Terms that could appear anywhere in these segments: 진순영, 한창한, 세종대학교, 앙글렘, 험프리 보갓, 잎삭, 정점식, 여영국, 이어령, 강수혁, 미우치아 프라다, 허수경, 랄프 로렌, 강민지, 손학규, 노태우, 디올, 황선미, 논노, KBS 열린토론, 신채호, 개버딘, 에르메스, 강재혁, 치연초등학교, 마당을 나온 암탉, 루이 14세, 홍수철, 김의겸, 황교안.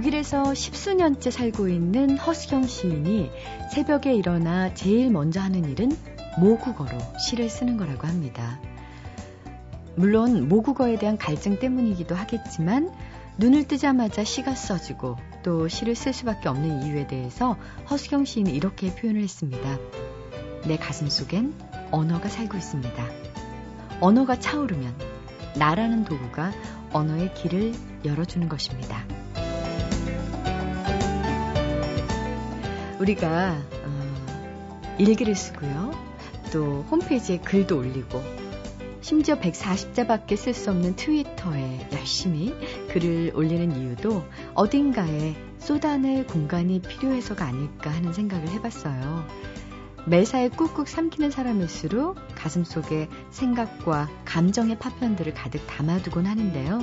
독일에서 10수년째 살고 있는 허수경 시인이 새벽에 일어나 제일 먼저 하는 일은 모국어로 시를 쓰는 거라고 합니다. 물론 모국어에 대한 갈증 때문이기도 하겠지만 눈을 뜨자마자 시가 써지고 또 시를 쓸 수밖에 없는 이유에 대해서 허수경 시인은 이렇게 표현을 했습니다. 내 가슴 속엔 언어가 살고 있습니다. 언어가 차오르면 나라는 도구가 언어의 길을 열어주는 것입니다. 우리가 일기를 쓰고요. 또 홈페이지에 글도 올리고 심지어 140자밖에 쓸 수 없는 트위터에 열심히 글을 올리는 이유도 어딘가에 쏟아낼 공간이 필요해서가 아닐까 하는 생각을 해봤어요. 매사에 꾹꾹 삼키는 사람일수록 가슴속에 생각과 감정의 파편들을 가득 담아두곤 하는데요.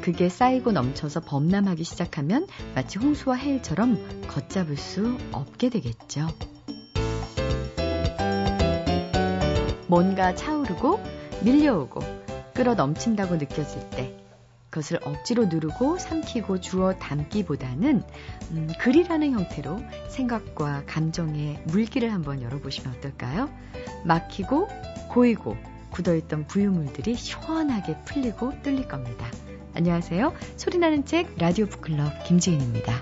그게 쌓이고 넘쳐서 범람하기 시작하면 마치 홍수와 해일처럼 걷잡을 수 없게 되겠죠. 뭔가 차오르고 밀려오고 끌어넘친다고 느껴질 때 그것을 억지로 누르고 삼키고 주워 담기보다는 글이라는 형태로 생각과 감정의 물기를 한번 열어보시면 어떨까요? 막히고 고이고 굳어있던 부유물들이 시원하게 풀리고 뚫릴 겁니다. 안녕하세요. 소리나는 책 라디오 북클럽 김지은입니다.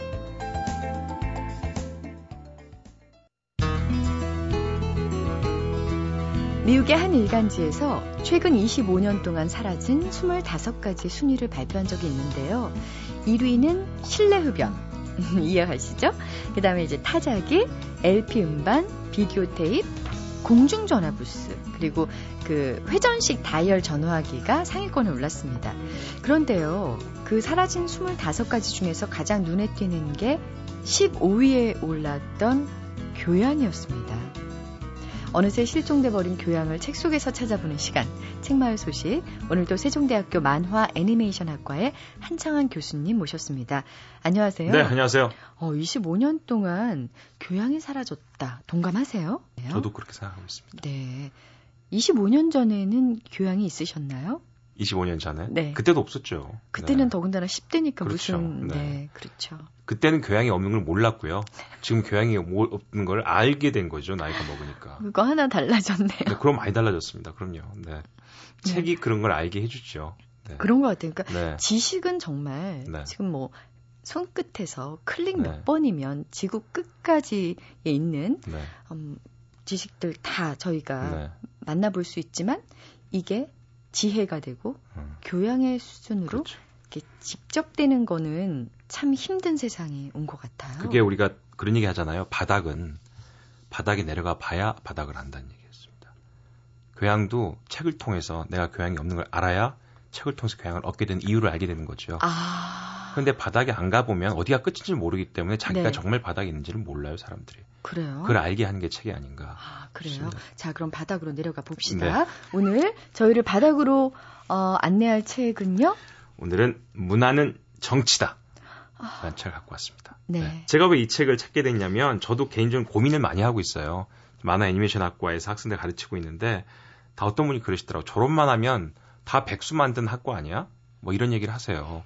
미국의 한 일간지에서 최근 25년 동안 사라진 25가지 순위를 발표한 적이 있는데요. 1위는 실내 흡연, 이해하시죠? 그 다음에 이제 타자기, LP 음반, 비디오 테이프, 공중전화 부스, 그리고 그 회전식 다이얼 전화기가 상위권에 올랐습니다. 그런데요, 그 사라진 25가지 중에서 가장 눈에 띄는 게 15위에 올랐던 교양이었습니다. 어느새 실종돼버린 교양을 책 속에서 찾아보는 시간, 책마을 소식, 오늘도 세종대학교 만화 애니메이션학과의 한창한 교수님 모셨습니다. 안녕하세요. 네, 안녕하세요. 25년 동안 교양이 사라졌다. 동감하세요? 저도 그렇게 생각하고 있습니다. 네, 25년 전에는 교양이 있으셨나요? 25년 전에? 네. 그때도 없었죠. 그때는 네. 더군다나 10대니까 그렇죠. 무슨... 네. 네, 그렇죠. 그때는 교양이 없는 걸 몰랐고요. 지금 교양이 없는 걸 알게 된 거죠. 나이가 먹으니까. 그거 하나 달라졌네요. 네, 그럼 많이 달라졌습니다. 그럼요. 네. 책이 네. 그런 걸 알게 해주죠. 네. 그런 것 같아요. 그러니까 네. 지식은 정말 네. 지금 뭐 손끝에서 클릭 몇 네. 번이면 지구 끝까지에 있는 네. 지식들 다 저희가 네. 만나볼 수 있지만 이게 지혜가 되고 교양의 수준으로 그렇죠. 이렇게 직접되는 거는 참 힘든 세상이 온 것 같아요. 그게 우리가 그런 얘기 하잖아요. 바닥에 내려가 봐야 바닥을 안다는 얘기였습니다. 교양도 책을 통해서 내가 교양이 없는 걸 알아야 책을 통해서 교양을 얻게 된 이유를 알게 되는 거죠. 그런데 바닥에 안 가보면 어디가 끝인지 모르기 때문에 자기가 네. 정말 바닥에 있는지를 몰라요, 사람들이. 그래요? 그걸 알게 하는 게 책이 아닌가. 그래요? 싶습니다. 자, 그럼 바닥으로 내려가 봅시다. 네. 오늘 저희를 바닥으로 안내할 책은요? 오늘은 문화는 정치다. 라는 책을 갖고 왔습니다. 네. 네. 제가 왜 이 책을 찾게 됐냐면 저도 개인적인 고민을 많이 하고 있어요. 만화 애니메이션 학과에서 학생들 가르치고 있는데 다 어떤 분이 그러시더라고요. 졸업만 하면 다 백수 만든 학과 아니야? 뭐 이런 얘기를 하세요.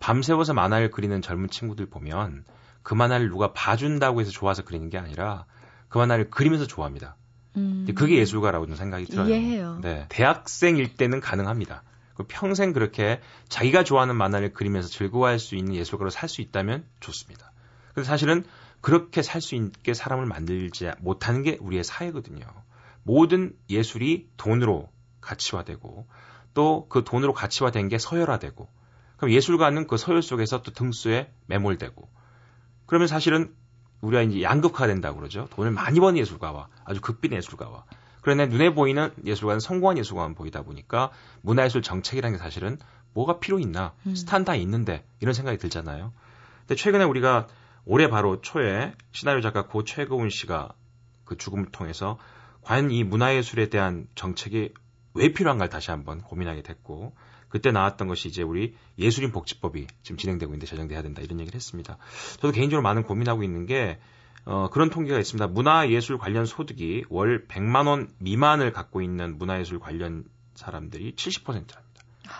밤새워서 만화를 그리는 젊은 친구들 보면 그 만화를 누가 봐준다고 해서 좋아서 그리는 게 아니라 그 만화를 그리면서 좋아합니다. 근데 그게 예술가라고 좀 생각이 들어요. 이해해요. 네, 대학생일 때는 가능합니다. 평생 그렇게 자기가 좋아하는 만화를 그리면서 즐거워할 수 있는 예술가로 살 수 있다면 좋습니다. 근데 사실은 그렇게 살 수 있게 사람을 만들지 못하는 게 우리의 사회거든요. 모든 예술이 돈으로 가치화되고 또 그 돈으로 가치화된 게 서열화되고 그럼 예술가는 그 서열 속에서 또 등수에 매몰되고 그러면 사실은 우리가 이제 양극화된다고 그러죠. 돈을 많이 버는 예술가와 아주 극빈 예술가와 그런데 눈에 보이는 예술가는 성공한 예술가만 보이다 보니까 문화예술 정책이라는 게 사실은 뭐가 필요 있나 스탄 다 있는데 이런 생각이 들잖아요. 근데 최근에 우리가 올해 바로 초에 시나리오 작가 고 최고운 씨가 그 죽음을 통해서 과연 이 문화예술에 대한 정책이 왜 필요한가를 다시 한번 고민하게 됐고 그때 나왔던 것이 이제 우리 예술인 복지법이 지금 진행되고 있는데 제정돼야 된다 이런 얘기를 했습니다. 저도 개인적으로 많은 고민하고 있는 게 그런 통계가 있습니다. 문화예술 관련 소득이 월 100만 원 미만을 갖고 있는 문화예술 관련 사람들이 70%랍니다.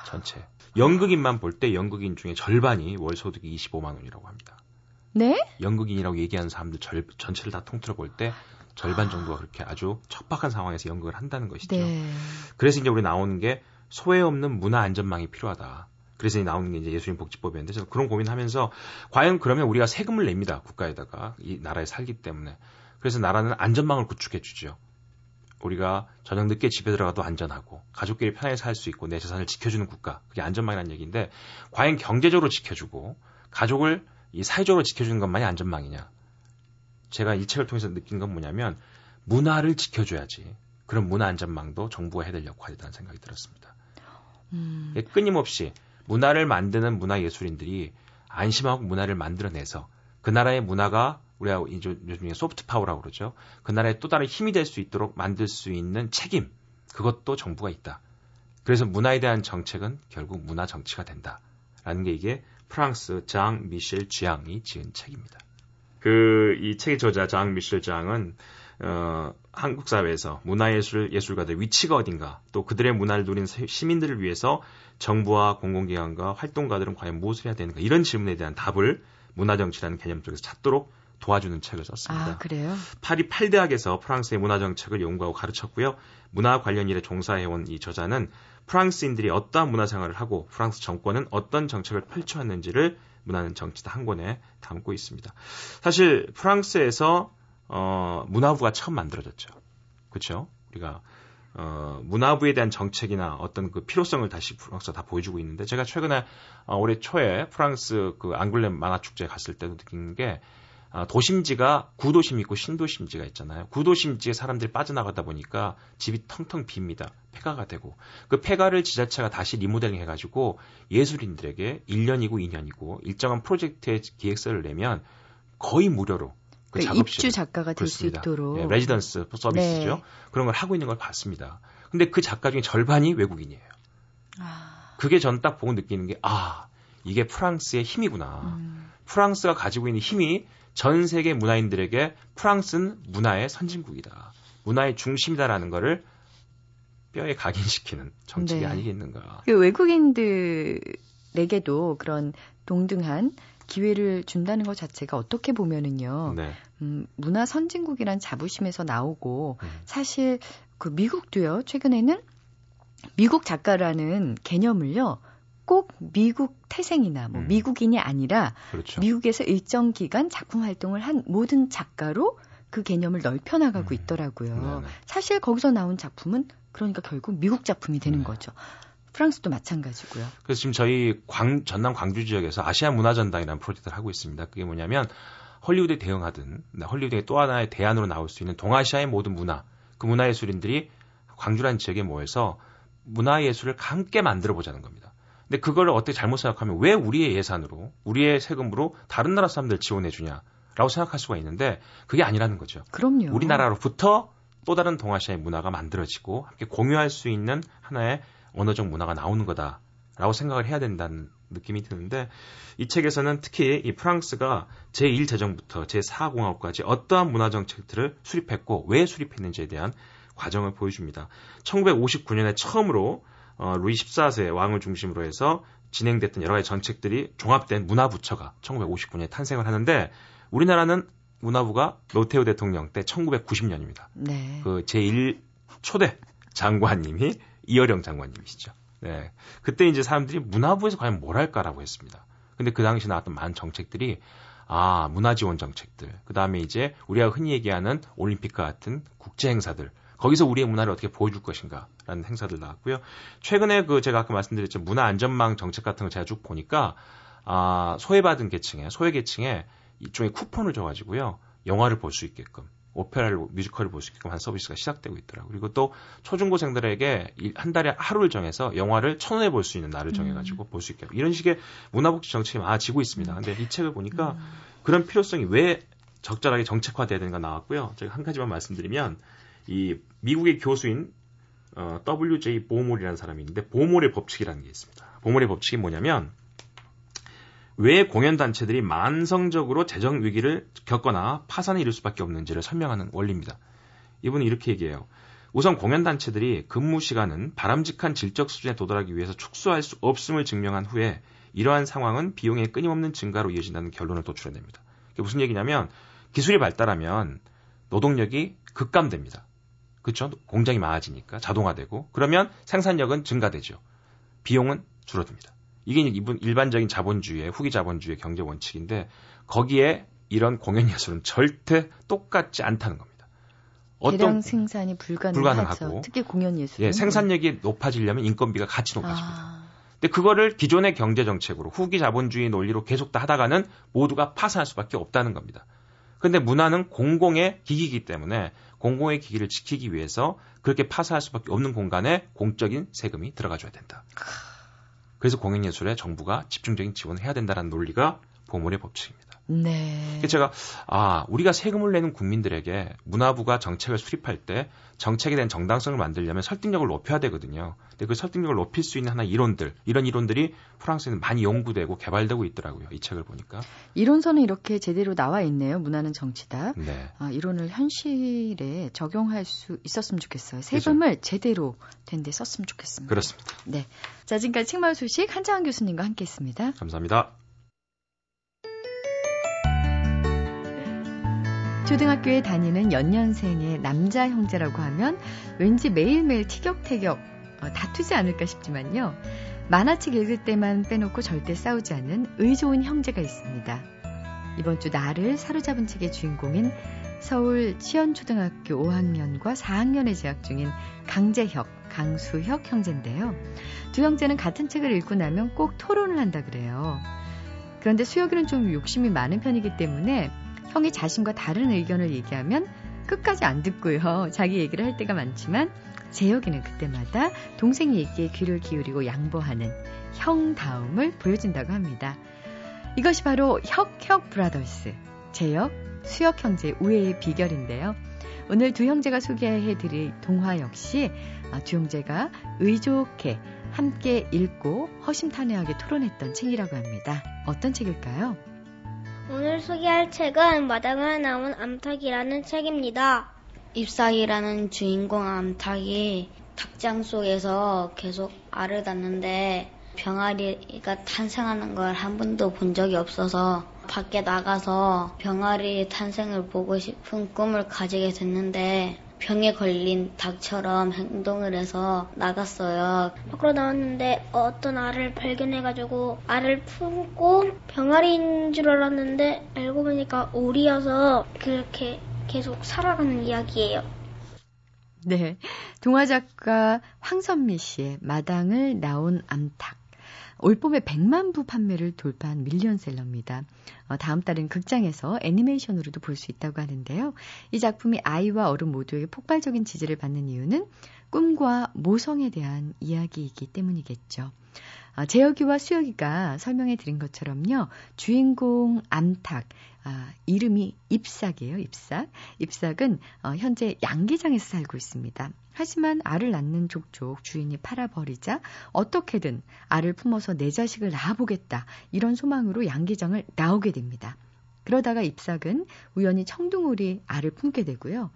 전체. 연극인만 볼 때 연극인 중에 절반이 월 소득이 25만 원이라고 합니다. 네? 연극인이라고 얘기하는 사람들 전체를 다 통틀어 볼 때 절반 정도가 그렇게 아주 척박한 상황에서 연극을 한다는 것이죠. 네. 그래서 이제 우리 나오는 게 소외 없는 문화 안전망이 필요하다. 그래서 나오는 게 이제 예술인 복지법이었는데 저는 그런 고민하면서 과연 그러면 우리가 세금을 냅니다. 국가에다가 이 나라에 살기 때문에. 그래서 나라는 안전망을 구축해 주죠. 우리가 저녁 늦게 집에 들어가도 안전하고 가족끼리 편하게 살 수 있고 내 재산을 지켜주는 국가. 그게 안전망이라는 얘기인데 과연 경제적으로 지켜주고 가족을 이 사회적으로 지켜주는 것만이 안전망이냐. 제가 이 책을 통해서 느낀 건 뭐냐면 문화를 지켜줘야지. 그런 문화 안전망도 정부가 해야 될 역할이라는 생각이 들었습니다. 끊임없이 문화를 만드는 문화예술인들이 안심하고 문화를 만들어내서 그 나라의 문화가 우리가 요즘에 소프트 파워라고 그러죠. 그 나라의 또 다른 힘이 될 수 있도록 만들 수 있는 책임, 그것도 정부가 있다. 그래서 문화에 대한 정책은 결국 문화 정치가 된다라는 게 이게 프랑스 장 미셸 쥐앙이 지은 책입니다. 그 이 책의 저자 장 미셸 쥐앙은 한국 사회에서 문화예술 예술가들의 위치가 어딘가, 또 그들의 문화를 누린 시민들을 위해서 정부와 공공기관과 활동가들은 과연 무엇을 해야 되는가, 이런 질문에 대한 답을 문화정치라는 개념 쪽에서 찾도록 도와주는 책을 썼습니다. 아, 그래요? 파리 8대학에서 프랑스의 문화정책을 연구하고 가르쳤고요. 문화 관련 일에 종사해온 이 저자는 프랑스인들이 어떠한 문화생활을 하고 프랑스 정권은 어떤 정책을 펼쳐왔는지를 문화는 정치다 한 권에 담고 있습니다. 사실 프랑스에서 문화부가 처음 만들어졌죠. 그렇죠? 우리가 문화부에 대한 정책이나 어떤 그 필요성을 다시 프랑스가 다 보여주고 있는데, 제가 최근에 올해 초에 프랑스 그 앙글렘 만화축제에 갔을 때도 느낀 게 도심지가 구도심 있고 신도심지가 있잖아요. 구도심지에 사람들이 빠져나가다 보니까 집이 텅텅 빕니다. 폐가가 되고 그 폐가를 지자체가 다시 리모델링 해가지고 예술인들에게 1년이고 2년이고 일정한 프로젝트의 기획서를 내면 거의 무료로 그 작업실, 입주 작가가 될 수 있도록. 네, 레지던스 서비스죠. 네. 그런 걸 하고 있는 걸 봤습니다. 근데 그 작가 중에 절반이 외국인이에요. 아... 그게 전 딱 보고 느끼는 게 아, 이게 프랑스의 힘이구나. 프랑스가 가지고 있는 힘이 전 세계 문화인들에게 프랑스는 문화의 선진국이다. 문화의 중심이다라는 거를 뼈에 각인시키는 정책이 네. 아니겠는가. 그 외국인들에게도 그런 동등한 기회를 준다는 것 자체가 어떻게 보면은요, 네. 문화 선진국이란 자부심에서 나오고, 사실 그 미국도요, 최근에는 미국 작가라는 개념을요, 꼭 미국 태생이나 뭐 미국인이 아니라 그렇죠. 미국에서 일정 기간 작품 활동을 한 모든 작가로 그 개념을 넓혀나가고 있더라고요. 네네. 사실 거기서 나온 작품은 그러니까 결국 미국 작품이 되는 네. 거죠. 프랑스도 마찬가지고요. 그래서 지금 저희 전남 광주 지역에서 아시아 문화전당이라는 프로젝트를 하고 있습니다. 그게 뭐냐면 헐리우드에 대응하든 헐리우드의 또 하나의 대안으로 나올 수 있는 동아시아의 모든 문화, 그 문화예술인들이 광주라는 지역에 모여서 문화예술을 함께 만들어보자는 겁니다. 근데 그걸 어떻게 잘못 생각하면 왜 우리의 예산으로, 우리의 세금으로 다른 나라 사람들 지원해주냐라고 생각할 수가 있는데 그게 아니라는 거죠. 그럼요. 우리나라로부터 또 다른 동아시아의 문화가 만들어지고 함께 공유할 수 있는 하나의 언어적 문화가 나오는 거다라고 생각을 해야 된다는 느낌이 드는데, 이 책에서는 특히 이 프랑스가 제1제정부터 제4공화국까지 어떠한 문화정책들을 수립했고 왜 수립했는지에 대한 과정을 보여줍니다. 1959년에 처음으로 루이 14세 왕을 중심으로 해서 진행됐던 여러 가지 정책들이 종합된 문화부처가 1959년에 탄생을 하는데, 우리나라는 문화부가 노태우 대통령 때 1990년입니다. 네. 그 제1초대 장관님이 이어령 장관님이시죠. 네. 그때 이제 사람들이 문화부에서 과연 뭘 할까라고 했습니다. 근데 그 당시 나왔던 많은 정책들이, 아, 문화 지원 정책들. 그 다음에 이제 우리가 흔히 얘기하는 올림픽과 같은 국제 행사들. 거기서 우리의 문화를 어떻게 보여줄 것인가라는 행사들 나왔고요. 최근에 그 제가 아까 말씀드렸죠. 문화 안전망 정책 같은 걸 제가 쭉 보니까, 아, 소외받은 계층에, 소외계층에 일종의 쿠폰을 줘가지고요. 영화를 볼 수 있게끔. 오페라를, 뮤지컬을 볼 수 있게끔 한 서비스가 시작되고 있더라고요. 그리고 또 초중고생들에게 한 달에 하루를 정해서 영화를 1,000원에 볼 수 있는 날을 정해가지고 볼 수 있게 하고, 이런 식의 문화복지 정책이 많아지고 있습니다. 근데 이 책을 보니까 그런 필요성이 왜 적절하게 정책화되어야 되는가 나왔고요. 제가 한 가지만 말씀드리면, 이 미국의 교수인 W.J. 보몰이라는 사람이 있는데, 보몰의 법칙이라는 게 있습니다. 보몰의 법칙이 뭐냐면, 왜 공연단체들이 만성적으로 재정위기를 겪거나 파산에 이를 수밖에 없는지를 설명하는 원리입니다. 이분은 이렇게 얘기해요. 우선 공연단체들이 근무 시간은 바람직한 질적 수준에 도달하기 위해서 축소할 수 없음을 증명한 후에 이러한 상황은 비용의 끊임없는 증가로 이어진다는 결론을 도출해냅니다. 이게 무슨 얘기냐면 기술이 발달하면 노동력이 급감됩니다. 그렇죠? 공장이 많아지니까 자동화되고 그러면 생산력은 증가되죠. 비용은 줄어듭니다. 이게 일반적인 자본주의의 후기 자본주의의 경제 원칙인데 거기에 이런 공연예술은 절대 똑같지 않다는 겁니다. 대량 생산이 불가능하고 특히 공연예술은. 예, 생산력이 높아지려면 인건비가 같이 높아집니다. 근데 그거를 기존의 경제정책으로 후기 자본주의 논리로 계속 다 하다가는 모두가 파산할 수밖에 없다는 겁니다. 근데 문화는 공공의 기기이기 때문에 공공의 기기를 지키기 위해서 그렇게 파산할 수밖에 없는 공간에 공적인 세금이 들어가줘야 된다. 그래서 공연예술에 정부가 집중적인 지원을 해야 된다는 논리가 보물의 법칙입니다. 네. 제가 우리가 세금을 내는 국민들에게 문화부가 정책을 수립할 때 정책에 대한 정당성을 만들려면 설득력을 높여야 되거든요. 근데 그 설득력을 높일 수 있는 하나의 이론들, 이런 이론들이 프랑스에는 많이 연구되고 개발되고 있더라고요. 이 책을 보니까. 이론서는 이렇게 제대로 나와 있네요. 문화는 정치다. 네. 이론을 현실에 적용할 수 있었으면 좋겠어요. 세금을 그렇죠. 제대로 된 데 썼으면 좋겠습니다. 그렇습니다. 네. 자, 지금까지 책마을 소식 한창한 교수님과 함께했습니다. 감사합니다. 초등학교에 다니는 연년생의 남자 형제라고 하면 왠지 매일매일 티격태격 다투지 않을까 싶지만요. 만화책 읽을 때만 빼놓고 절대 싸우지 않는 의 좋은 형제가 있습니다. 이번 주 나를 사로잡은 책의 주인공인 서울 치연초등학교 5학년과 4학년에 재학 중인 강재혁, 강수혁 형제인데요. 두 형제는 같은 책을 읽고 나면 꼭 토론을 한다 그래요. 그런데 수혁이는 좀 욕심이 많은 편이기 때문에 형이 자신과 다른 의견을 얘기하면 끝까지 안 듣고요. 자기 얘기를 할 때가 많지만 재혁이는 그때마다 동생 얘기에 귀를 기울이고 양보하는 형다움을 보여준다고 합니다. 이것이 바로 혁혁 브라더스, 재혁, 수혁 형제의 우애의 비결인데요. 오늘 두 형제가 소개해드릴 동화 역시 두 형제가 의좋게 함께 읽고 허심탄회하게 토론했던 책이라고 합니다. 어떤 책일까요? 오늘 소개할 책은 마당을 나온 암탉이라는 책입니다. 잎사귀라는 주인공 암탉이 닭장 속에서 계속 알을 낳는데 병아리가 탄생하는 걸 한 번도 본 적이 없어서 밖에 나가서 병아리 탄생을 보고 싶은 꿈을 가지게 됐는데 병에 걸린 닭처럼 행동을 해서 나갔어요. 밖으로 나왔는데 어떤 알을 발견해가지고 알을 품고 병아리인 줄 알았는데 알고 보니까 오리여서 그렇게 계속 살아가는 이야기예요. 네, 동화 작가 황선미 씨의 마당을 나온 암탉. 올봄에 100만 부 판매를 돌파한 밀리언셀러입니다. 다음 달은 극장에서 애니메이션으로도 볼 수 있다고 하는데요. 이 작품이 아이와 어른 모두에게 폭발적인 지지를 받는 이유는 꿈과 모성에 대한 이야기이기 때문이겠죠. 재혁이와 수혁이가 설명해 드린 것처럼요. 주인공 암탉, 이름이 잎삭이에요. 잎삭은 현재 양계장에서 살고 있습니다. 하지만 알을 낳는 족족 주인이 팔아버리자 어떻게든 알을 품어서 내 자식을 낳아보겠다. 이런 소망으로 양계장을 나오게 됩니다. 그러다가 잎삭은 우연히 청둥오리 알을 품게 되고요.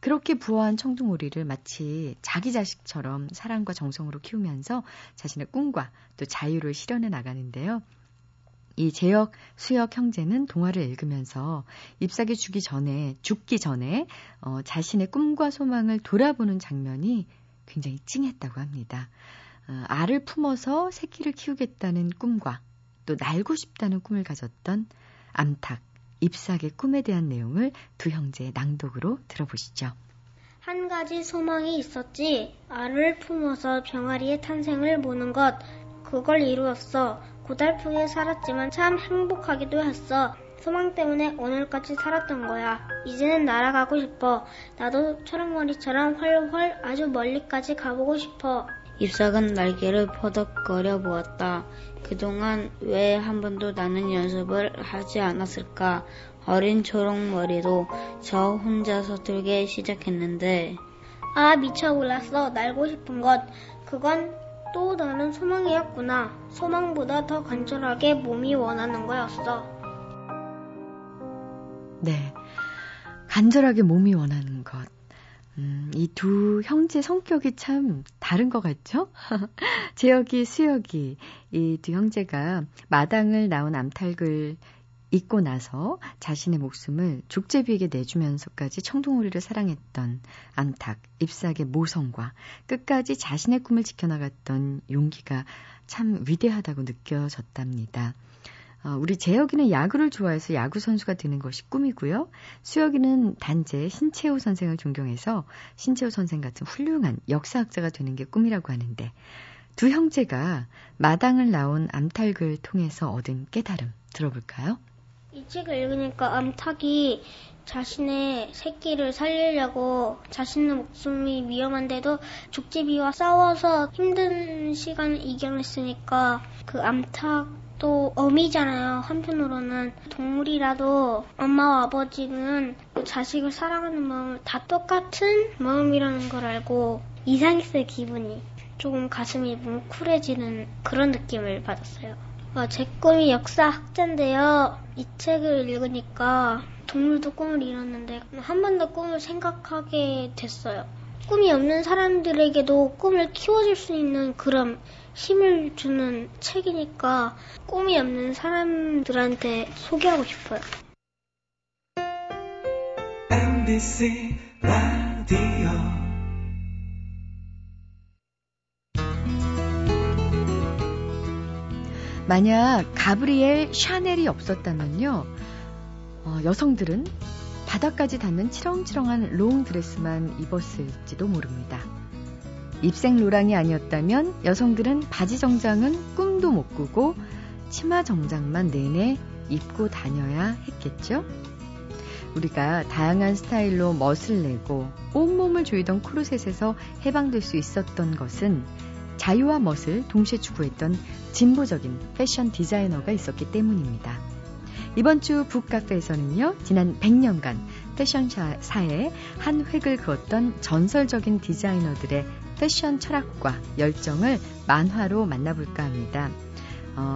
그렇게 부화한 청둥오리를 마치 자기 자식처럼 사랑과 정성으로 키우면서 자신의 꿈과 또 자유를 실현해 나가는데요. 이 재혁, 수혁 형제는 동화를 읽으면서 잎사귀 죽기 전에 자신의 꿈과 소망을 돌아보는 장면이 굉장히 찡했다고 합니다. 알을 품어서 새끼를 키우겠다는 꿈과 또 날고 싶다는 꿈을 가졌던 암탉, 잎사귀의 꿈에 대한 내용을 두 형제의 낭독으로 들어보시죠. 한 가지 소망이 있었지. 알을 품어서 병아리의 탄생을 보는 것. 그걸 이루었어. 고달프게 살았지만 참 행복하기도 했어. 소망 때문에 오늘까지 살았던 거야. 이제는 날아가고 싶어. 나도 초록머리처럼 훨훨 아주 멀리까지 가보고 싶어. 잎삭은 날개를 퍼덕거려 보았다. 그동안 왜 한 번도 나는 연습을 하지 않았을까. 어린 초록머리도 저 혼자 서툴게 시작했는데 미쳐 몰랐어. 날고 싶은 것. 그건 또 다른 소망이었구나. 소망보다 더 간절하게 몸이 원하는 거였어. 네, 간절하게 몸이 원하는 것. 이 두 형제 성격이 참 다른 것 같죠? 재혁이, 수혁이 이 두 형제가 마당을 나온 암탉을 잊고 나서 자신의 목숨을 족제비에게 내주면서까지 청둥오리를 사랑했던 암탉, 잎사귀의 모성과 끝까지 자신의 꿈을 지켜나갔던 용기가 참 위대하다고 느껴졌답니다. 우리 재혁이는 야구를 좋아해서 야구선수가 되는 것이 꿈이고요. 수혁이는 단재 신채호 선생을 존경해서 신채호 선생 같은 훌륭한 역사학자가 되는 게 꿈이라고 하는데 두 형제가 마당을 나온 암탉을 통해서 얻은 깨달음 들어볼까요? 이 책을 읽으니까 암탉이 자신의 새끼를 살리려고 자신의 목숨이 위험한데도 족제비와 싸워서 힘든 시간을 이겨냈으니까 그 암탉도 어미잖아요. 한편으로는 동물이라도 엄마와 아버지는 그 자식을 사랑하는 마음을 다 똑같은 마음이라는 걸 알고 이상했어요. 기분이 조금 가슴이 뭉클해지는 그런 느낌을 받았어요. 제 꿈이 역사학자인데요. 이 책을 읽으니까 동물도 꿈을 이뤘는데 한 번 더 꿈을 생각하게 됐어요. 꿈이 없는 사람들에게도 꿈을 키워줄 수 있는 그런 힘을 주는 책이니까 꿈이 없는 사람들한테 소개하고 싶어요. MBC 라디오 만약 가브리엘 샤넬이 없었다면요, 여성들은 바닥까지 닿는 치렁치렁한 롱드레스만 입었을지도 모릅니다. 입생로랑이 아니었다면 여성들은 바지 정장은 꿈도 못 꾸고 치마 정장만 내내 입고 다녀야 했겠죠? 우리가 다양한 스타일로 멋을 내고 온몸을 조이던 코르셋에서 해방될 수 있었던 것은 자유와 멋을 동시에 추구했던 진보적인 패션 디자이너가 있었기 때문입니다. 이번 주 북카페에서는요, 지난 100년간 패션사에 한 획을 그었던 전설적인 디자이너들의 패션 철학과 열정을 만화로 만나볼까 합니다.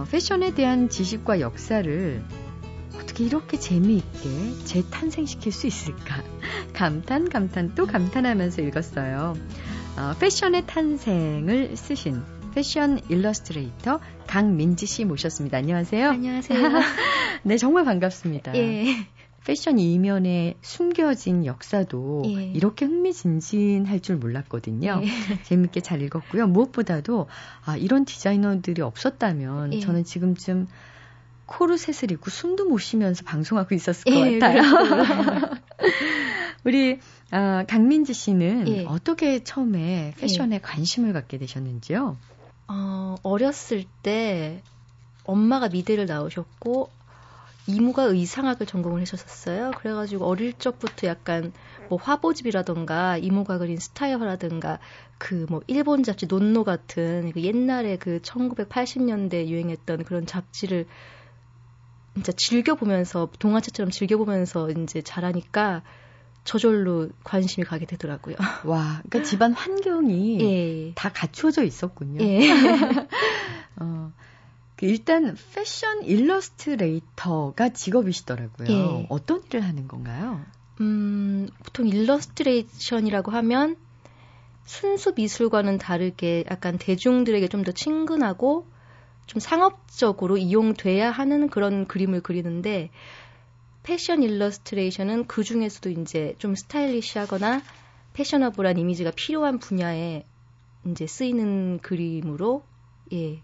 패션에 대한 지식과 역사를 어떻게 이렇게 재미있게 재탄생시킬 수 있을까? 감탄, 감탄, 또 감탄하면서 읽었어요. 패션의 탄생을 쓰신 패션 일러스트레이터 강민지 씨 모셨습니다. 안녕하세요. 안녕하세요. 네, 정말 반갑습니다. 예. 패션 이면에 숨겨진 역사도 예. 이렇게 흥미진진할 줄 몰랐거든요. 예. 재밌게 잘 읽었고요. 무엇보다도 이런 디자이너들이 없었다면 예. 저는 지금쯤 코르셋을 입고 숨도 못 쉬면서 방송하고 있었을 것 예, 같아요. 우리 강민지 씨는 예. 어떻게 처음에 패션에 예. 관심을 갖게 되셨는지요? 어렸을 때 엄마가 미대를 나오셨고 이모가 의상학을 전공을 하셨었어요. 그래가지고 어릴 적부터 약간 뭐 화보집이라던가 이모가 그린 스타일화라든가 그 뭐 일본 잡지 논노 같은 그 옛날에 그 1980년대 유행했던 그런 잡지를 진짜 즐겨보면서 동화책처럼 즐겨보면서 이제 자라니까 저절로 관심이 가게 되더라고요. 와, 그러니까 집안 환경이 예. 다 갖추어져 있었군요. 예. 일단 패션 일러스트레이터가 직업이시더라고요. 예. 어떤 일을 하는 건가요? 보통 일러스트레이션이라고 하면 순수 미술과는 다르게 약간 대중들에게 좀 더 친근하고 좀 상업적으로 이용돼야 하는 그런 그림을 그리는데 패션 일러스트레이션은 그 중에서도 이제 좀 스타일리시하거나 패셔너블한 이미지가 필요한 분야에 이제 쓰이는 그림으로 예.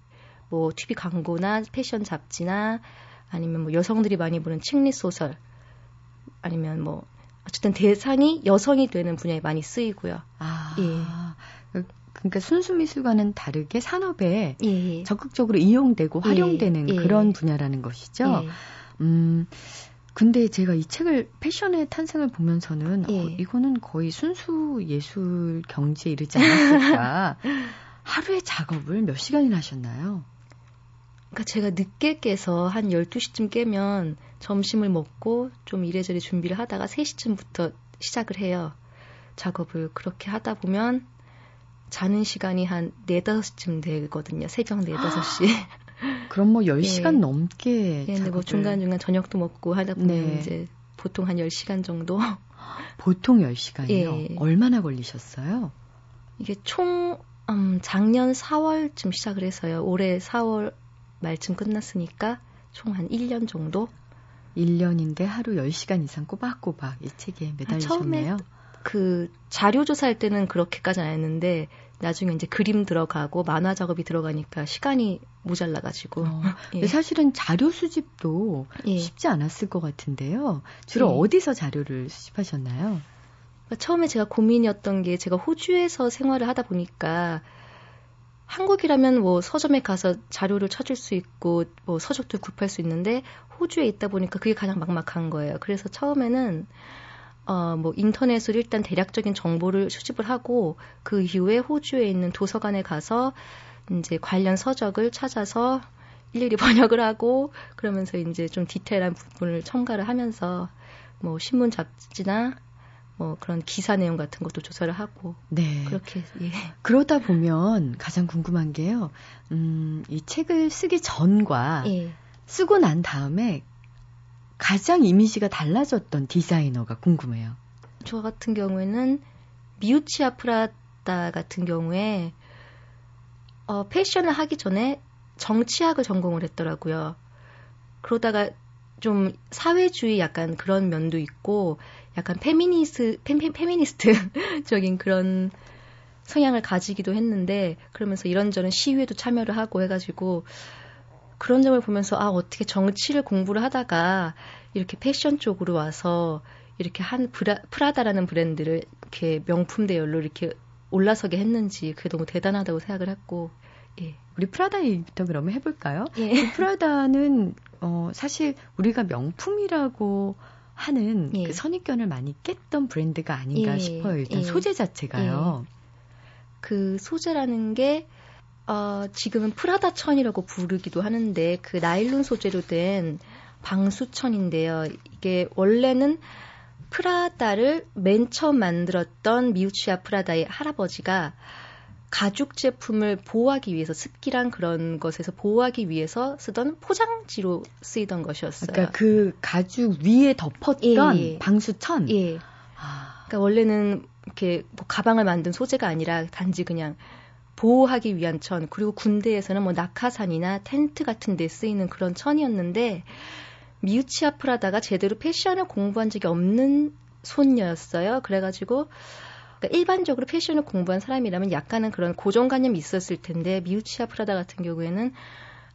뭐 TV 광고나 패션 잡지나 아니면 뭐 여성들이 많이 보는 칙리 소설 아니면 뭐 어쨌든 대상이 여성이 되는 분야에 많이 쓰이고요. 아. 예. 그러니까 순수 미술과는 다르게 산업에 예. 적극적으로 이용되고 활용되는 예. 그런 분야라는 것이죠. 예. 근데 제가 이 책을 패션의 탄생을 보면서는 예. 이거는 거의 순수 예술 경지에 이르지 않았을까. 하루에 작업을 몇 시간이나 하셨나요? 그러니까 제가 늦게 깨서 한 12시쯤 깨면 점심을 먹고 좀 이래저래 준비를 하다가 3시쯤부터 시작을 해요. 작업을 그렇게 하다 보면 자는 시간이 한 4, 5시쯤 되거든요. 새벽 4, 5시. 그럼 뭐 10시간 예. 넘게 작업을. 뭐 중간중간 저녁도 먹고 하다 보면 네. 이제 보통 한 10시간 정도 보통 10시간이요? 예. 얼마나 걸리셨어요? 이게 총 작년 4월쯤 시작을 해서요. 올해 4월 말쯤 끝났으니까 총 한 1년 정도? 1년인데 하루 10시간 이상 꼬박꼬박 이 책에 매달리셨네요. 처음에 그 자료 조사할 때는 그렇게까지는 안 했는데 나중에 이제 그림 들어가고 만화 작업이 들어가니까 시간이 모자라가지고. 예. 사실은 자료 수집도 예. 쉽지 않았을 것 같은데요. 주로 예. 어디서 자료를 수집하셨나요? 처음에 제가 고민이었던 게 제가 호주에서 생활을 하다 보니까 한국이라면 뭐 서점에 가서 자료를 찾을 수 있고 뭐 서적도 구입할 수 있는데 호주에 있다 보니까 그게 가장 막막한 거예요. 그래서 처음에는 뭐 인터넷으로 일단 대략적인 정보를 수집을 하고 그 이후에 호주에 있는 도서관에 가서 이제 관련 서적을 찾아서 일일이 번역을 하고 그러면서 이제 좀 디테일한 부분을 첨가를 하면서 뭐 신문 잡지나 뭐 그런 기사 내용 같은 것도 조사를 하고 네. 그렇게 예. 그러다 보면 가장 궁금한 게요. 이 책을 쓰기 전과 예. 쓰고 난 다음에 가장 이미지가 달라졌던 디자이너가 궁금해요. 저 같은 경우에는 미우치아 프라다 같은 경우에 패션을 하기 전에 정치학을 전공을 했더라고요. 그러다가 좀 사회주의 약간 그런 면도 있고 약간 페미니스트적인 그런 성향을 가지기도 했는데 그러면서 이런저런 시위에도 참여를 하고 해가지고 그런 점을 보면서 아 어떻게 정치를 공부를 하다가 이렇게 패션 쪽으로 와서 이렇게 한 프라다라는 브랜드를 이렇게 명품 대열로 이렇게 올라서게 했는지 그게 너무 대단하다고 생각을 했고 예. 우리 프라다 얘기부터 그러면 해볼까요? 예. 프라다는 사실 우리가 명품이라고 하는 예. 그 선입견을 많이 깼던 브랜드가 아닌가 예. 싶어요. 일단 예. 소재 자체가요. 예. 그 소재라는 게 지금은 프라다 천이라고 부르기도 하는데 그 나일론 소재로 된 방수 천인데요. 이게 원래는 프라다를 맨 처음 만들었던 미우치아 프라다의 할아버지가 가죽 제품을 보호하기 위해서 습기랑 그런 것에서 보호하기 위해서 쓰던 포장지로 쓰이던 것이었어요. 그러니까 그 가죽 위에 덮었던 예, 예. 방수천? 예. 그러니까 원래는 이렇게 뭐 가방을 만든 소재가 아니라 단지 그냥 보호하기 위한 천, 그리고 군대에서는 뭐 낙하산이나 텐트 같은 데 쓰이는 그런 천이었는데 미우치아 프라다가 제대로 패션을 공부한 적이 없는 손녀였어요. 그래가지고 그러니까 일반적으로 패션을 공부한 사람이라면 약간은 그런 고정관념이 있었을 텐데 미우치아 프라다 같은 경우에는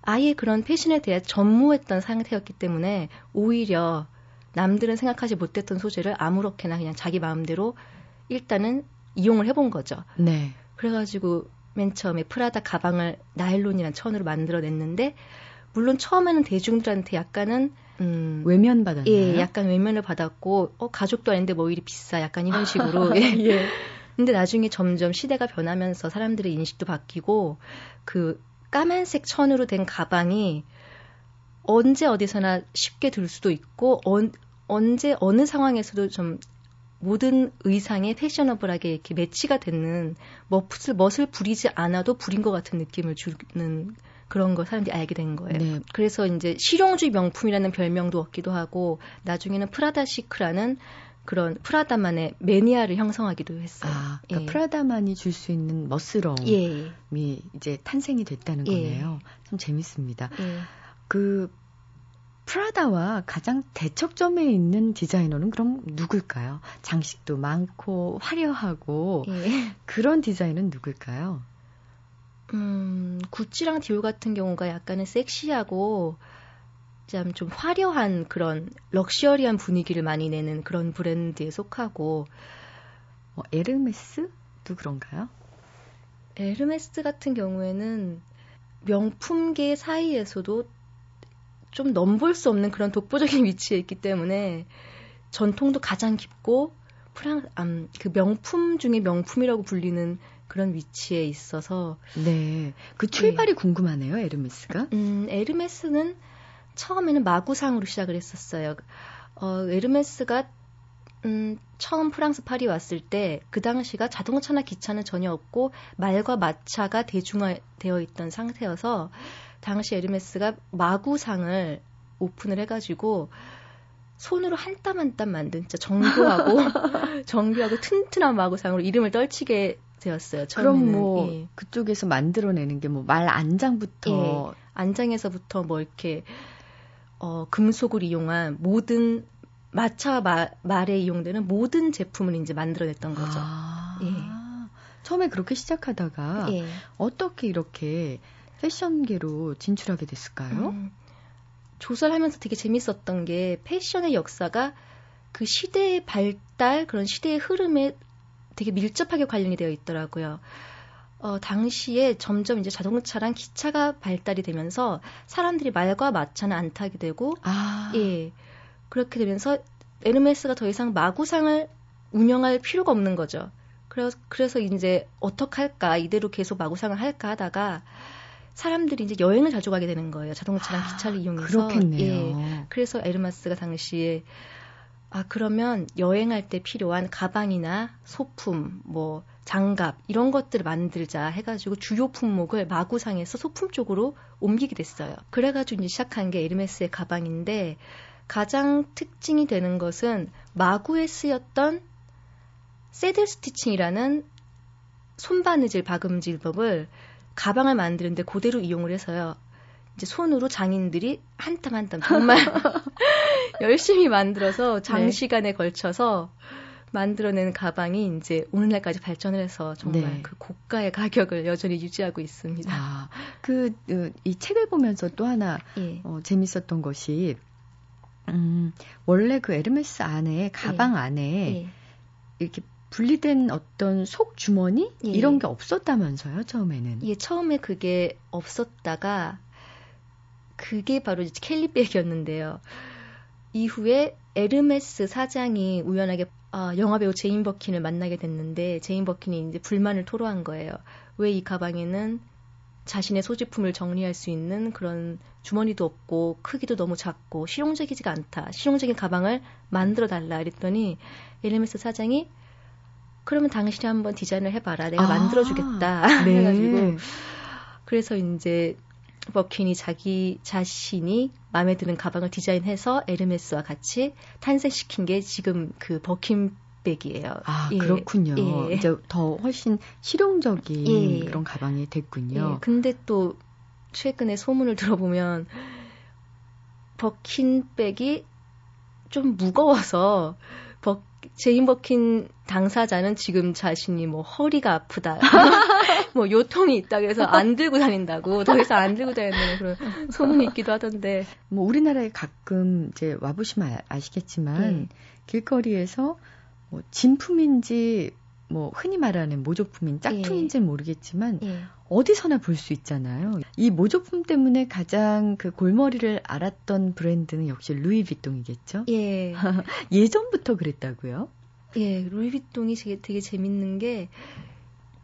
아예 그런 패션에 대해 전무했던 상태였기 때문에 오히려 남들은 생각하지 못했던 소재를 아무렇게나 그냥 자기 마음대로 일단은 이용을 해본 거죠. 네. 그래가지고 맨 처음에 프라다 가방을 나일론이란 천으로 만들어냈는데 물론 처음에는 대중들한테 약간은 외면받았나요? 예, 약간 외면을 받았고 가죽도 아닌데 뭐 이리 비싸 약간 이런 식으로 예. 근데 나중에 점점 시대가 변하면서 사람들의 인식도 바뀌고 그 까만색 천으로 된 가방이 언제 어디서나 쉽게 들 수도 있고 언제 어느 상황에서도 좀 모든 의상에 패셔너블하게 이렇게 매치가 되는 멋을 부리지 않아도 부린 것 같은 느낌을 주는 그런 걸 사람들이 알게 된 거예요. 네. 그래서 이제 실용주의 명품이라는 별명도 얻기도 하고 나중에는 프라다 시크라는 그런 프라다만의 매니아를 형성하기도 했어요. 아, 그러니까 예. 프라다만이 줄 수 있는 멋스러움이 예. 이제 탄생이 됐다는 예. 거네요. 참 재밌습니다. 예. 그 프라다와 가장 대척점에 있는 디자이너는 그럼 누굴까요? 장식도 많고 화려하고 예. 그런 디자인은 누굴까요? 구찌랑 디올 같은 경우가 약간은 섹시하고 좀 화려한 그런 럭셔리한 분위기를 많이 내는 그런 브랜드에 속하고 에르메스도 그런가요? 에르메스 같은 경우에는 명품계 사이에서도 좀 넘볼 수 없는 그런 독보적인 위치에 있기 때문에 전통도 가장 깊고 그 명품 중에 명품이라고 불리는 그런 위치에 있어서 네, 그 출발이 예. 궁금하네요. 에르메스가 에르메스는 처음에는 마구상으로 시작을 했었어요. 에르메스가 처음 프랑스 파리 왔을 때 그 당시가 자동차나 기차는 전혀 없고 말과 마차가 대중화되어 있던 상태여서 당시 에르메스가 마구상을 오픈을 해가지고 손으로 한 땀 한 땀 만든 진짜 정교하고 튼튼한 마구상으로 이름을 떨치게 되었어요. 처음에는. 그럼 뭐 예. 그쪽에서 만들어내는 게 뭐 말 안장부터 예. 안장에서부터 뭐 이렇게 금속을 이용한 모든 마차와 말에 이용되는 모든 제품을 이제 만들어냈던 거죠. 아, 예. 처음에 그렇게 시작하다가 예. 어떻게 이렇게 패션계로 진출하게 됐을까요? 조사를 하면서 되게 재밌었던 게 패션의 역사가 그 시대의 발달, 그런 시대의 흐름에 되게 밀접하게 관련이 되어 있더라고요. 당시에 점점 이제 자동차랑 기차가 발달이 되면서 사람들이 말과 마차는 안 타게 되고, 아. 예. 그렇게 되면서 에르메스가 더 이상 마구상을 운영할 필요가 없는 거죠. 그래서 이제 어떡할까, 이대로 계속 마구상을 할까 하다가 사람들이 이제 여행을 자주 가게 되는 거예요. 자동차랑 기차를 이용해서. 그렇겠네요. 예. 그래서 에르메스가 당시에 그러면 여행할 때 필요한 가방이나 소품, 뭐 장갑 이런 것들을 만들자 해가지고 주요 품목을 마구상에서 소품 쪽으로 옮기게 됐어요. 그래가지고 이제 시작한 게 에르메스의 가방인데 가장 특징이 되는 것은 마구에 쓰였던 새들 스티칭이라는 손바느질 박음질법을 가방을 만드는데 그대로 이용을 해서요. 이제 손으로 장인들이 한 땀 한 땀 정말 열심히 만들어서 장시간에 걸쳐서 만들어낸 가방이 이제 오늘날까지 발전을 해서 정말 네. 그 고가의 가격을 여전히 유지하고 있습니다. 아, 이 책을 보면서 또 하나 예. 재밌었던 것이 원래 그 에르메스 안에 가방 예. 안에 예. 이렇게 분리된 어떤 속 주머니 예. 이런 게 없었다면서요 처음에는? 예, 처음에 그게 없었다가 그게 바로 이제 캘리백이었는데요. 이후에 에르메스 사장이 우연하게 영화배우 제인 버킨을 만나게 됐는데 제인 버킨이 이제 불만을 토로한 거예요. 왜 이 가방에는 자신의 소지품을 정리할 수 있는 그런 주머니도 없고 크기도 너무 작고 실용적이지가 않다. 실용적인 가방을 만들어달라 이랬더니 에르메스 사장이 그러면 당신이 한번 디자인을 해봐라. 내가 만들어주겠다. 네. 해가지고 그래서 이제 버킨이 자기 자신이 마음에 드는 가방을 디자인해서 에르메스와 같이 탄생시킨 게 지금 그 버킨백이에요. 아 예. 그렇군요. 예. 이제 더 훨씬 실용적인 예. 그런 가방이 됐군요. 예. 근데 또 최근에 소문을 들어보면 버킨백이 좀 무거워서 제인 버킨 당사자는 지금 자신이 뭐 허리가 아프다, 뭐 요통이 있다 그래서 안 들고 다닌다고 더 이상 안 들고 다니는 그런 소문이 있기도 하던데. 뭐 우리나라에 가끔 이제 와보시면 아시겠지만 길거리에서 뭐 진품인지 뭐 흔히 말하는 모조품인 짝퉁인지는 모르겠지만 어디서나 볼 수 있잖아요. 이 모조품 때문에 가장 그 골머리를 앓았던 브랜드는 역시 루이비통이겠죠? 예. 예전부터 그랬다고요? 예, 루이비통이 되게 재밌는 게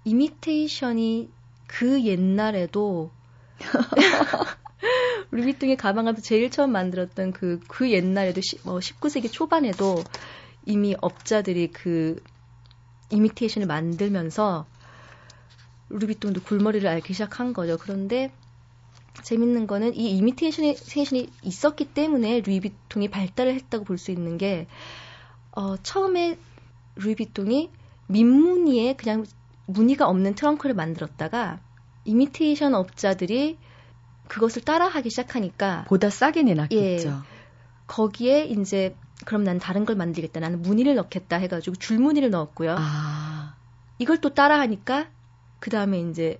이미테이션이 그 옛날에도 루이비통이 가방을 제일 처음 만들었던 그 옛날에도 19세기 초반에도 이미 업자들이 그 이미테이션을 만들면서 루이비통도 골머리를 앓기 시작한 거죠. 그런데 재밌는 거는 이 이미테이션이 있었기 때문에 루이비통이 발달을 했다고 볼 수 있는 게 처음에 루이비통이 민무늬에 그냥 무늬가 없는 트렁크를 만들었다가 이미테이션 업자들이 그것을 따라하기 시작하니까 보다 싸게 내놨겠죠. 예, 거기에 이제 그럼 난 다른 걸 만들겠다. 나는 무늬를 넣겠다 해가지고 줄무늬를 넣었고요. 아. 이걸 또 따라하니까 그 다음에 이제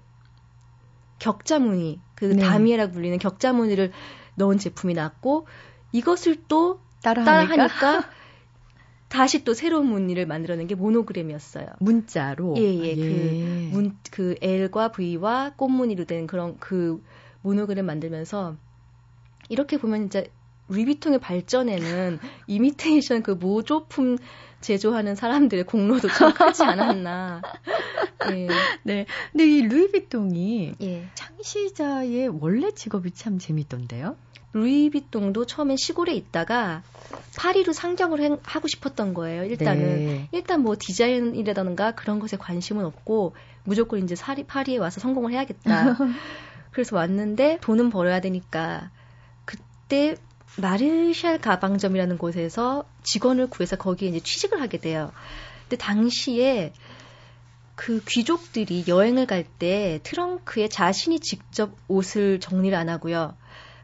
격자무늬, 다미에라고 불리는 격자무늬를 넣은 제품이 나왔고 이것을 또 따라하니까 다시 또 새로운 무늬를 만들어낸 게 모노그램이었어요. 문자로? 예. 그 L과 V와 꽃무늬로 된 그런 그 모노그램 만들면서 이렇게 보면 진짜 루이비통의 발전에는 이미테이션 그 모조품 제조하는 사람들의 공로도 참 크지 않았나. 예. 네. 근데 이 루이비통이 창시자의 원래 직업이 참 재밌던데요. 루이비통도 처음엔 시골에 있다가 파리로 상경을 하고 싶었던 거예요. 일단 뭐 디자인이라던가 그런 것에 관심은 없고 무조건 이제 파리에 와서 성공을 해야겠다. 그래서 왔는데 돈은 벌어야 되니까 그때 마르샬 가방점이라는 곳에서 직원을 구해서 거기에 이제 취직을 하게 돼요. 근데 당시에 그 귀족들이 여행을 갈 때 트렁크에 자신이 직접 옷을 정리를 안 하고요.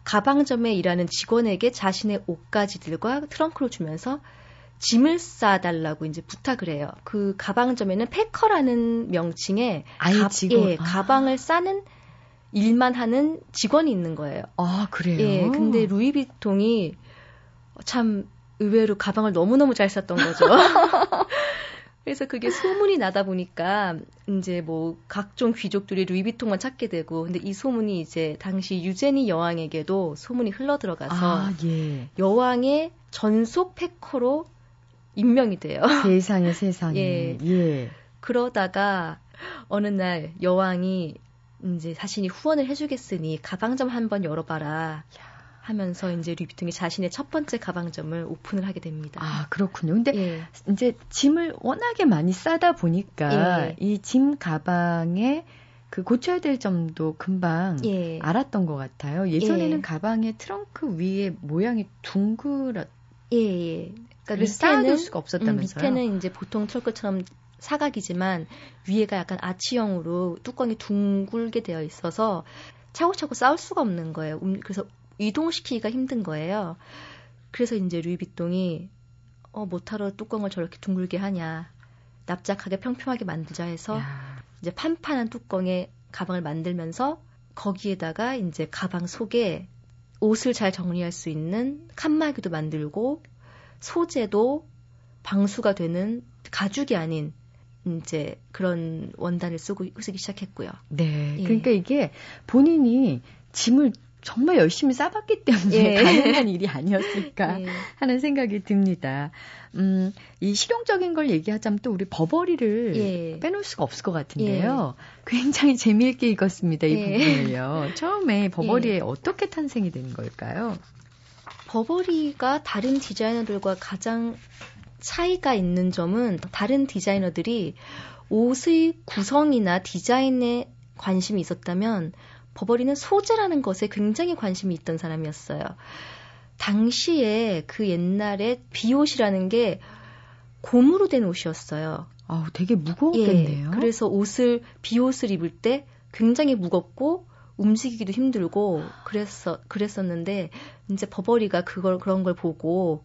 가방점에 일하는 직원에게 자신의 옷가지들과 트렁크를 주면서 짐을 싸달라고 이제 부탁을 해요. 그 가방점에는 패커라는 명칭의 가방을 싸는 일만 하는 직원이 있는 거예요. 아, 그래요? 예, 근데 루이비통이 참 의외로 가방을 너무너무 잘 쌌던 거죠. 그래서 그게 소문이 나다 보니까 이제 뭐 각종 귀족들이 루이비통만 찾게 되고, 근데 이 소문이 이제 당시 유제니 여왕에게도 소문이 흘러들어가서 여왕의 전속 패커로 임명이 돼요. 세상에, 세상에. 예. 그러다가 어느 날 여왕이 이제 자신이 후원을 해주겠으니 가방점 한번 열어봐라 하면서 이제 루이비통이 자신의 첫 번째 가방점을 오픈을 하게 됩니다. 아, 그렇군요. 근데 이제 짐을 워낙에 많이 싸다 보니까 이 짐 가방에 그 고쳐야 될 점도 금방 알았던 것 같아요. 예전에는 가방의 트렁크 위에 모양이 둥그랗. 그러니까 쌓아둘 수가 없었다면서요. 밑에는 이제 보통 트렁크처럼 사각이지만 위에가 약간 아치형으로 뚜껑이 둥글게 되어 있어서 차고차고 싸울 수가 없는 거예요. 그래서 이동시키기가 힘든 거예요. 그래서 이제 루이비통이 못하러 뚜껑을 저렇게 둥글게 하냐, 납작하게 평평하게 만들자 해서 이제 판판한 뚜껑에 가방을 만들면서 거기에다가 이제 가방 속에 옷을 잘 정리할 수 있는 칸막이도 만들고 소재도 방수가 되는 가죽이 아닌 이제 그런 원단을 쓰기 시작했고요. 네. 그러니까 이게 본인이 짐을 정말 열심히 싸봤기 때문에 가능한 일이 아니었을까 하는 생각이 듭니다. 이 실용적인 걸 얘기하자면 또 우리 버버리를 빼놓을 수가 없을 것 같은데요. 굉장히 재미있게 읽었습니다. 이 부분을요. 처음에 버버리에 어떻게 탄생이 된 걸까요? 버버리가 다른 디자이너들과 가장 차이가 있는 점은 다른 디자이너들이 옷의 구성이나 디자인에 관심이 있었다면 버버리는 소재라는 것에 굉장히 관심이 있던 사람이었어요. 당시에 그 옛날에 비옷이라는 게 고무로 된 옷이었어요. 아우, 되게 무거웠겠네요. 그래서 비옷을 입을 때 굉장히 무겁고 움직이기도 힘들고 그랬었는데 이제 버버리가 그런 걸 보고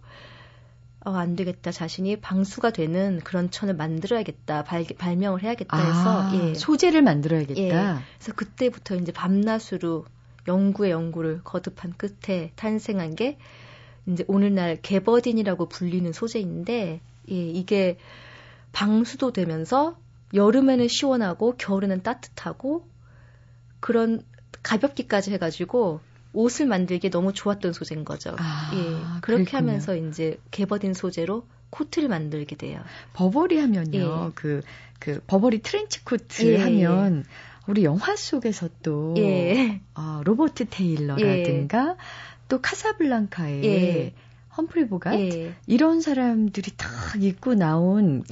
안 되겠다. 자신이 방수가 되는 그런 천을 만들어야겠다. 발명을 해야겠다 해서 소재를 만들어야겠다. 그래서 그때부터 이제 밤낮으로 연구를 거듭한 끝에 탄생한 게 이제 오늘날 개버딘이라고 불리는 소재인데 이게 방수도 되면서 여름에는 시원하고 겨울에는 따뜻하고 그런 가볍기까지 해가지고 옷을 만들기에 너무 좋았던 소재인 거죠. 그렇게 그렇군요. 하면서 이제 개버딘 소재로 코트를 만들게 돼요. 버버리 하면요. 그 버버리 트렌치 코트 하면 우리 영화 속에서 또 로버트 테일러라든가 또 카사블랑카의 험프리 보갓 이런 사람들이 딱 입고 나온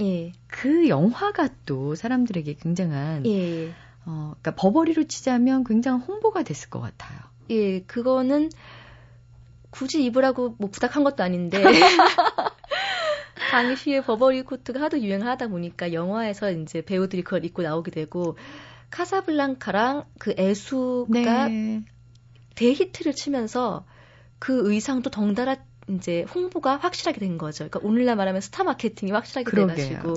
그 영화가 또 사람들에게 굉장한 그러니까 버버리로 치자면 굉장한 홍보가 됐을 것 같아요. 그거는 굳이 입으라고 뭐 부탁한 것도 아닌데 당시에 버버리 코트가 하도 유행하다 보니까 영화에서 이제 배우들이 그걸 입고 나오게 되고 카사블랑카랑 그 애수가 대히트를 치면서 그 의상도 덩달아 이제 홍보가 확실하게 된 거죠. 그러니까 오늘날 말하면 스타 마케팅이 확실하게 돼가지고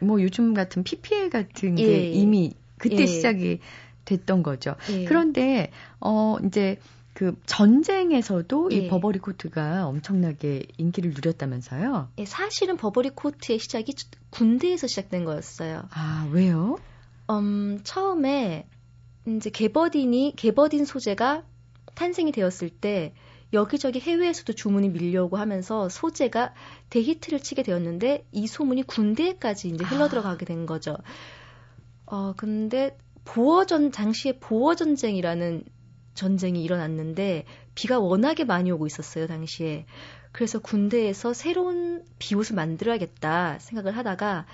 뭐 요즘 같은 PPL 같은 게 이미 그때 시작이 됐던 거죠. 그런데 이제 그 전쟁에서도 이 버버리 코트가 엄청나게 인기를 누렸다면서요? 사실은 버버리 코트의 시작이 군대에서 시작된 거였어요. 아, 왜요? 처음에 이제 개버딘 소재가 탄생이 되었을 때 여기저기 해외에서도 주문이 밀려오고 하면서 소재가 대히트를 치게 되었는데 이 소문이 군대까지 이제 흘러들어가게 된 거죠. 근데 당시에 보어전쟁이라는 전쟁이 일어났는데 비가 워낙에 많이 오고 있었어요, 당시에. 그래서 군대에서 새로운 비옷을 만들어야겠다 생각을 하다가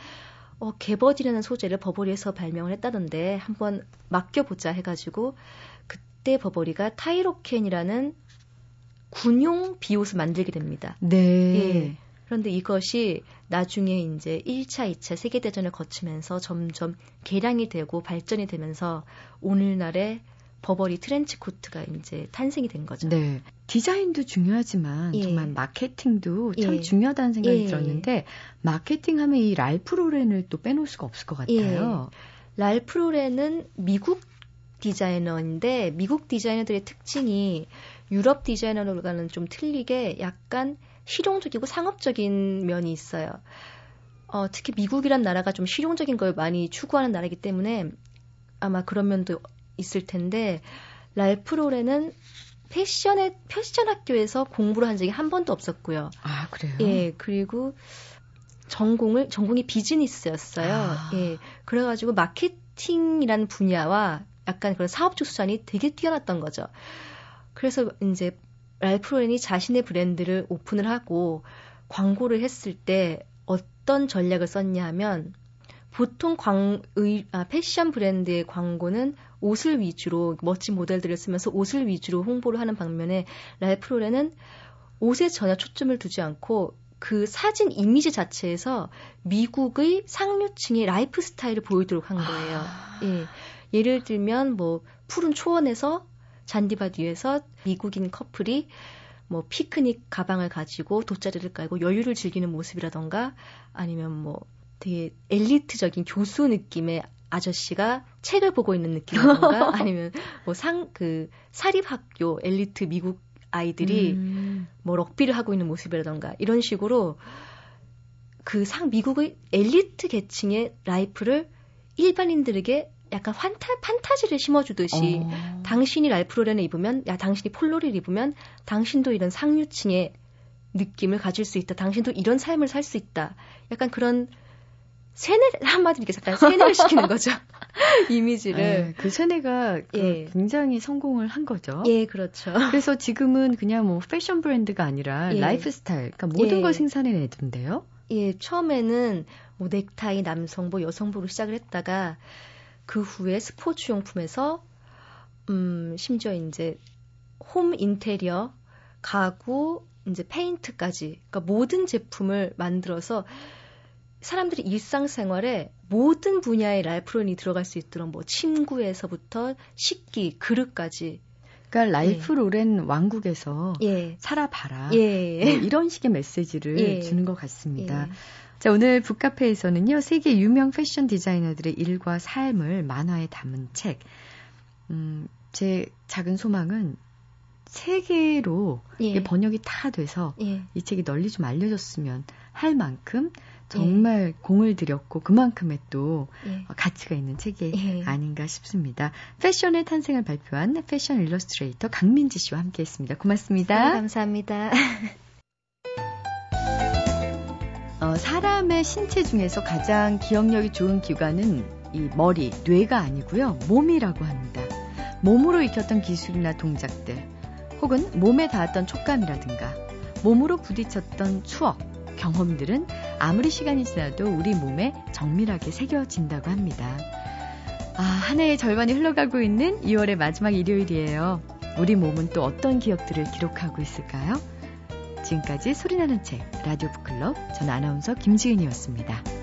개버디라는 소재를 버버리에서 발명을 했다던데 한번 맡겨보자 해가지고 그때 버버리가 타이로켄이라는 군용 비옷을 만들게 됩니다. 네. 예. 그런데 이것이 나중에 이제 1차, 2차 세계대전을 거치면서 점점 개량이 되고 발전이 되면서 오늘날의 버버리 트렌치 코트가 이제 탄생이 된 거죠. 네. 디자인도 중요하지만 예. 정말 마케팅도 참 예. 중요하다는 생각이 예. 들었는데 마케팅하면 이 랄프 로렌을 또 빼놓을 수가 없을 것 같아요. 예. 랄프 로렌은 미국 디자이너인데 미국 디자이너들의 특징이 유럽 디자이너들과는 좀 틀리게 약간 실용적이고 상업적인 면이 있어요. 특히 미국이란 나라가 좀 실용적인 걸 많이 추구하는 나라이기 때문에 아마 그런 면도 있을 텐데 랄프 로렌은 패션 학교에서 공부를 한 적이 한 번도 없었고요. 아, 그래요? 예, 그리고 전공이 비즈니스였어요. 아. 예, 그래가지고 마케팅이라는 분야와 약간 그런 사업적 수단이 되게 뛰어났던 거죠. 그래서 이제 랄프 로렌이 자신의 브랜드를 오픈을 하고 광고를 했을 때 어떤 전략을 썼냐 하면 보통 패션 브랜드의 광고는 옷을 위주로 멋진 모델들을 쓰면서 옷을 위주로 홍보를 하는 방면에 랄프 로렌은 옷에 전혀 초점을 두지 않고 그 사진 이미지 자체에서 미국의 상류층의 라이프 스타일을 보이도록 한 거예요. 아... 예. 예를 들면 뭐 푸른 초원에서 잔디밭 위에서 미국인 커플이 뭐 피크닉 가방을 가지고 돗자리를 깔고 여유를 즐기는 모습이라던가 아니면 뭐 되게 엘리트적인 교수 느낌의 아저씨가 책을 보고 있는 느낌이라던가 아니면 뭐 그 사립학교 엘리트 미국 아이들이 뭐 럭비를 하고 있는 모습이라던가 이런 식으로 그 미국의 엘리트 계층의 라이프를 일반인들에게 약간 판타지를 심어주듯이 당신이 랄프 로렌을 입으면 당신이 폴로를 입으면 당신도 이런 상류층의 느낌을 가질 수 있다. 당신도 이런 삶을 살 수 있다. 약간 그런 세뇌 한마디로 이렇게 잠깐 세뇌를 시키는 거죠. 이미지를. 네, 그 세뇌가 예. 굉장히 성공을 한 거죠. 예, 그렇죠. 그래서 지금은 그냥 뭐 패션 브랜드가 아니라 예. 라이프스타일, 그러니까 모든 예. 걸 생산해내던데요. 예, 처음에는 뭐 넥타이, 남성복, 여성복으로 시작을 했다가 그 후에 스포츠 용품에서 심지어 이제 홈 인테리어, 가구, 이제 페인트까지 그러니까 모든 제품을 만들어서 사람들이 일상생활에 모든 분야의 랄프 로렌이 들어갈 수 있도록 뭐 침구에서부터 식기, 그릇까지 그러니까 랄프 로렌 예. 왕국에서 예. 살아봐라 예. 뭐 이런 식의 메시지를 예. 주는 것 같습니다. 예. 자, 오늘 북카페에서는요, 세계 유명 패션 디자이너들의 일과 삶을 만화에 담은 책. 제 작은 소망은 세계로 예. 번역이 다 돼서 예. 이 책이 널리 좀 알려졌으면 할 만큼 정말 예. 공을 들였고 그만큼의 또 예. 가치가 있는 책이 예. 아닌가 싶습니다. 패션의 탄생을 발표한 패션 일러스트레이터 강민지 씨와 함께했습니다. 고맙습니다. 네, 감사합니다. 사람의 신체 중에서 가장 기억력이 좋은 기관은 이 머리, 뇌가 아니고요. 몸이라고 합니다. 몸으로 익혔던 기술이나 동작들, 혹은 몸에 닿았던 촉감이라든가, 몸으로 부딪혔던 추억, 경험들은 아무리 시간이 지나도 우리 몸에 정밀하게 새겨진다고 합니다. 아, 한 해의 절반이 흘러가고 있는 2월의 마지막 일요일이에요. 우리 몸은 또 어떤 기억들을 기록하고 있을까요? 지금까지 소리나는 책 라디오 북클럽 전 아나운서 김지은이었습니다.